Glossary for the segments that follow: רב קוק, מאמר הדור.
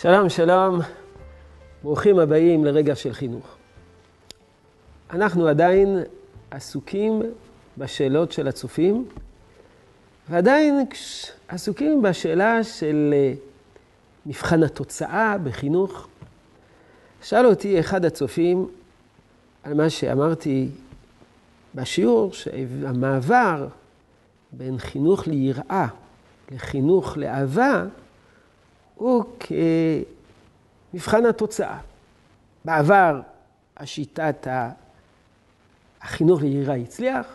שלום שלום, ברוכים הבאים לרגע של חינוך. אנחנו עדיין עסוקים בשאלות של הצופים, ועדיין עסוקים בשאלה של מבחן התוצאה בחינוך. שאל אותי אחד הצופים על מה שאמרתי בשיעור, שהמעבר בין חינוך ליראה לחינוך לאהבה, הוא כמבחן התוצאה. בעבר השיטת החינוך ליראה הצליח,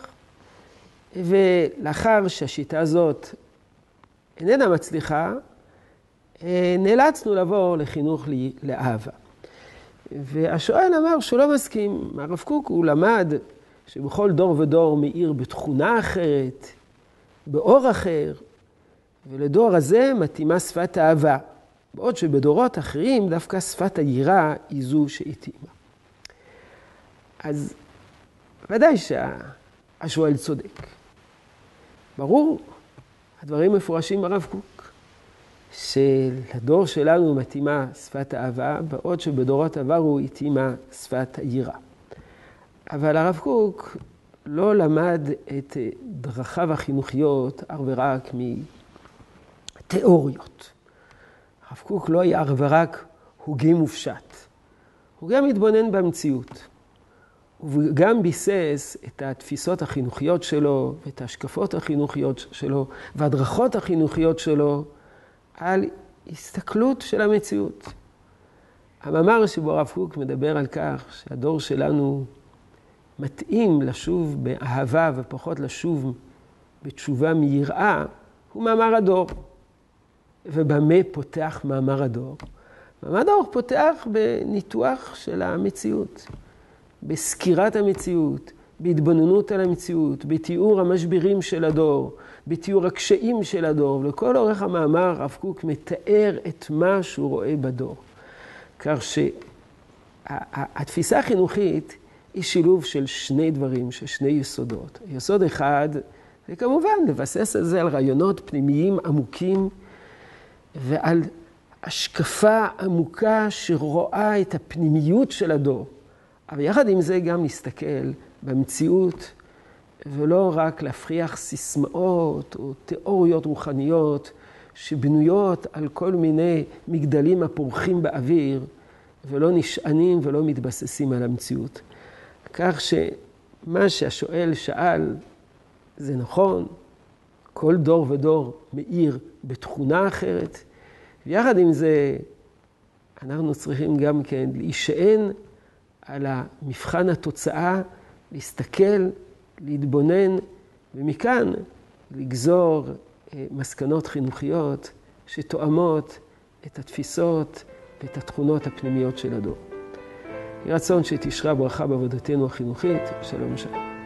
ולאחר שהשיטה הזאת איננה מצליחה, נאלצנו לבוא לחינוך לאהבה. והשואל אמר שהוא לא מסכים. הרב קוק הוא למד שבכל דור ודור מאיר בתכונה אחרת, באור אחר, ולדור הזה מתאימה שפת האהבה, בעוד שבדורות אחרים דווקא שפת היראה היא זו שהתאימה. אז ודאי שהשואל צודק. ברור, הדברים מפורשים ברב קוק, שלדור שלנו מתאימה שפת האהבה, בעוד שבדורות עברו התאימה שפת היראה. אבל הרב קוק לא למד את דרכיו החינוכיות אך ורק מתיאוריות. הרב קוק לא היה אך ורק הוגה מופשט. הוא גם התבונן במציאות. הוא גם ביסס את התפיסות החינוכיות שלו, ואת ההשקפות החינוכיות שלו, והדרכות החינוכיות שלו, על הסתכלות של המציאות. המאמר שבו הרב קוק מדבר על כך שהדור שלנו מתאים לשוב באהבה ופחות לשוב בתשובה מיראה, הוא מאמר הדור. ובמה פותח מאמר הדור? מאמר הדור פותח בניתוח של המציאות, בסקירת המציאות, בהתבוננות על המציאות, בתיאור המשברים של הדור, בתיאור הקשיים של הדור. לכל אורך המאמר הרב קוק מתאר את מה שהוא רואה בדור. כך שהתפיסה החינוכית היא שילוב של שני דברים, של שני יסודות. יסוד אחד זה כמובן לבסס על זה על רעיונות פנימיים עמוקים ועל השקפה עמוקה שרואה את הפנימיות של הדור. אבל יחד עם זה גם להסתכל במציאות ולא רק להפריח סיסמאות או תיאוריות רוחניות שבנויות על כל מיני מגדלים הפורחים באוויר ולא נשענים ולא מתבססים על המציאות. כך שמה שהשואל שאל זה נכון, כל דור ודור מאיר בתכונה אחרת, ויחד עם זה אנחנו צריכים גם כן להישען על המבחן התוצאה, להסתכל, להתבונן, ומכאן לגזור מסקנות חינוכיות שתואמות את התפיסות ואת התכונות הפנימיות של הדור. יהי רצון שתשרה ברכה בעבודתנו החינוכית. שלום ושלום.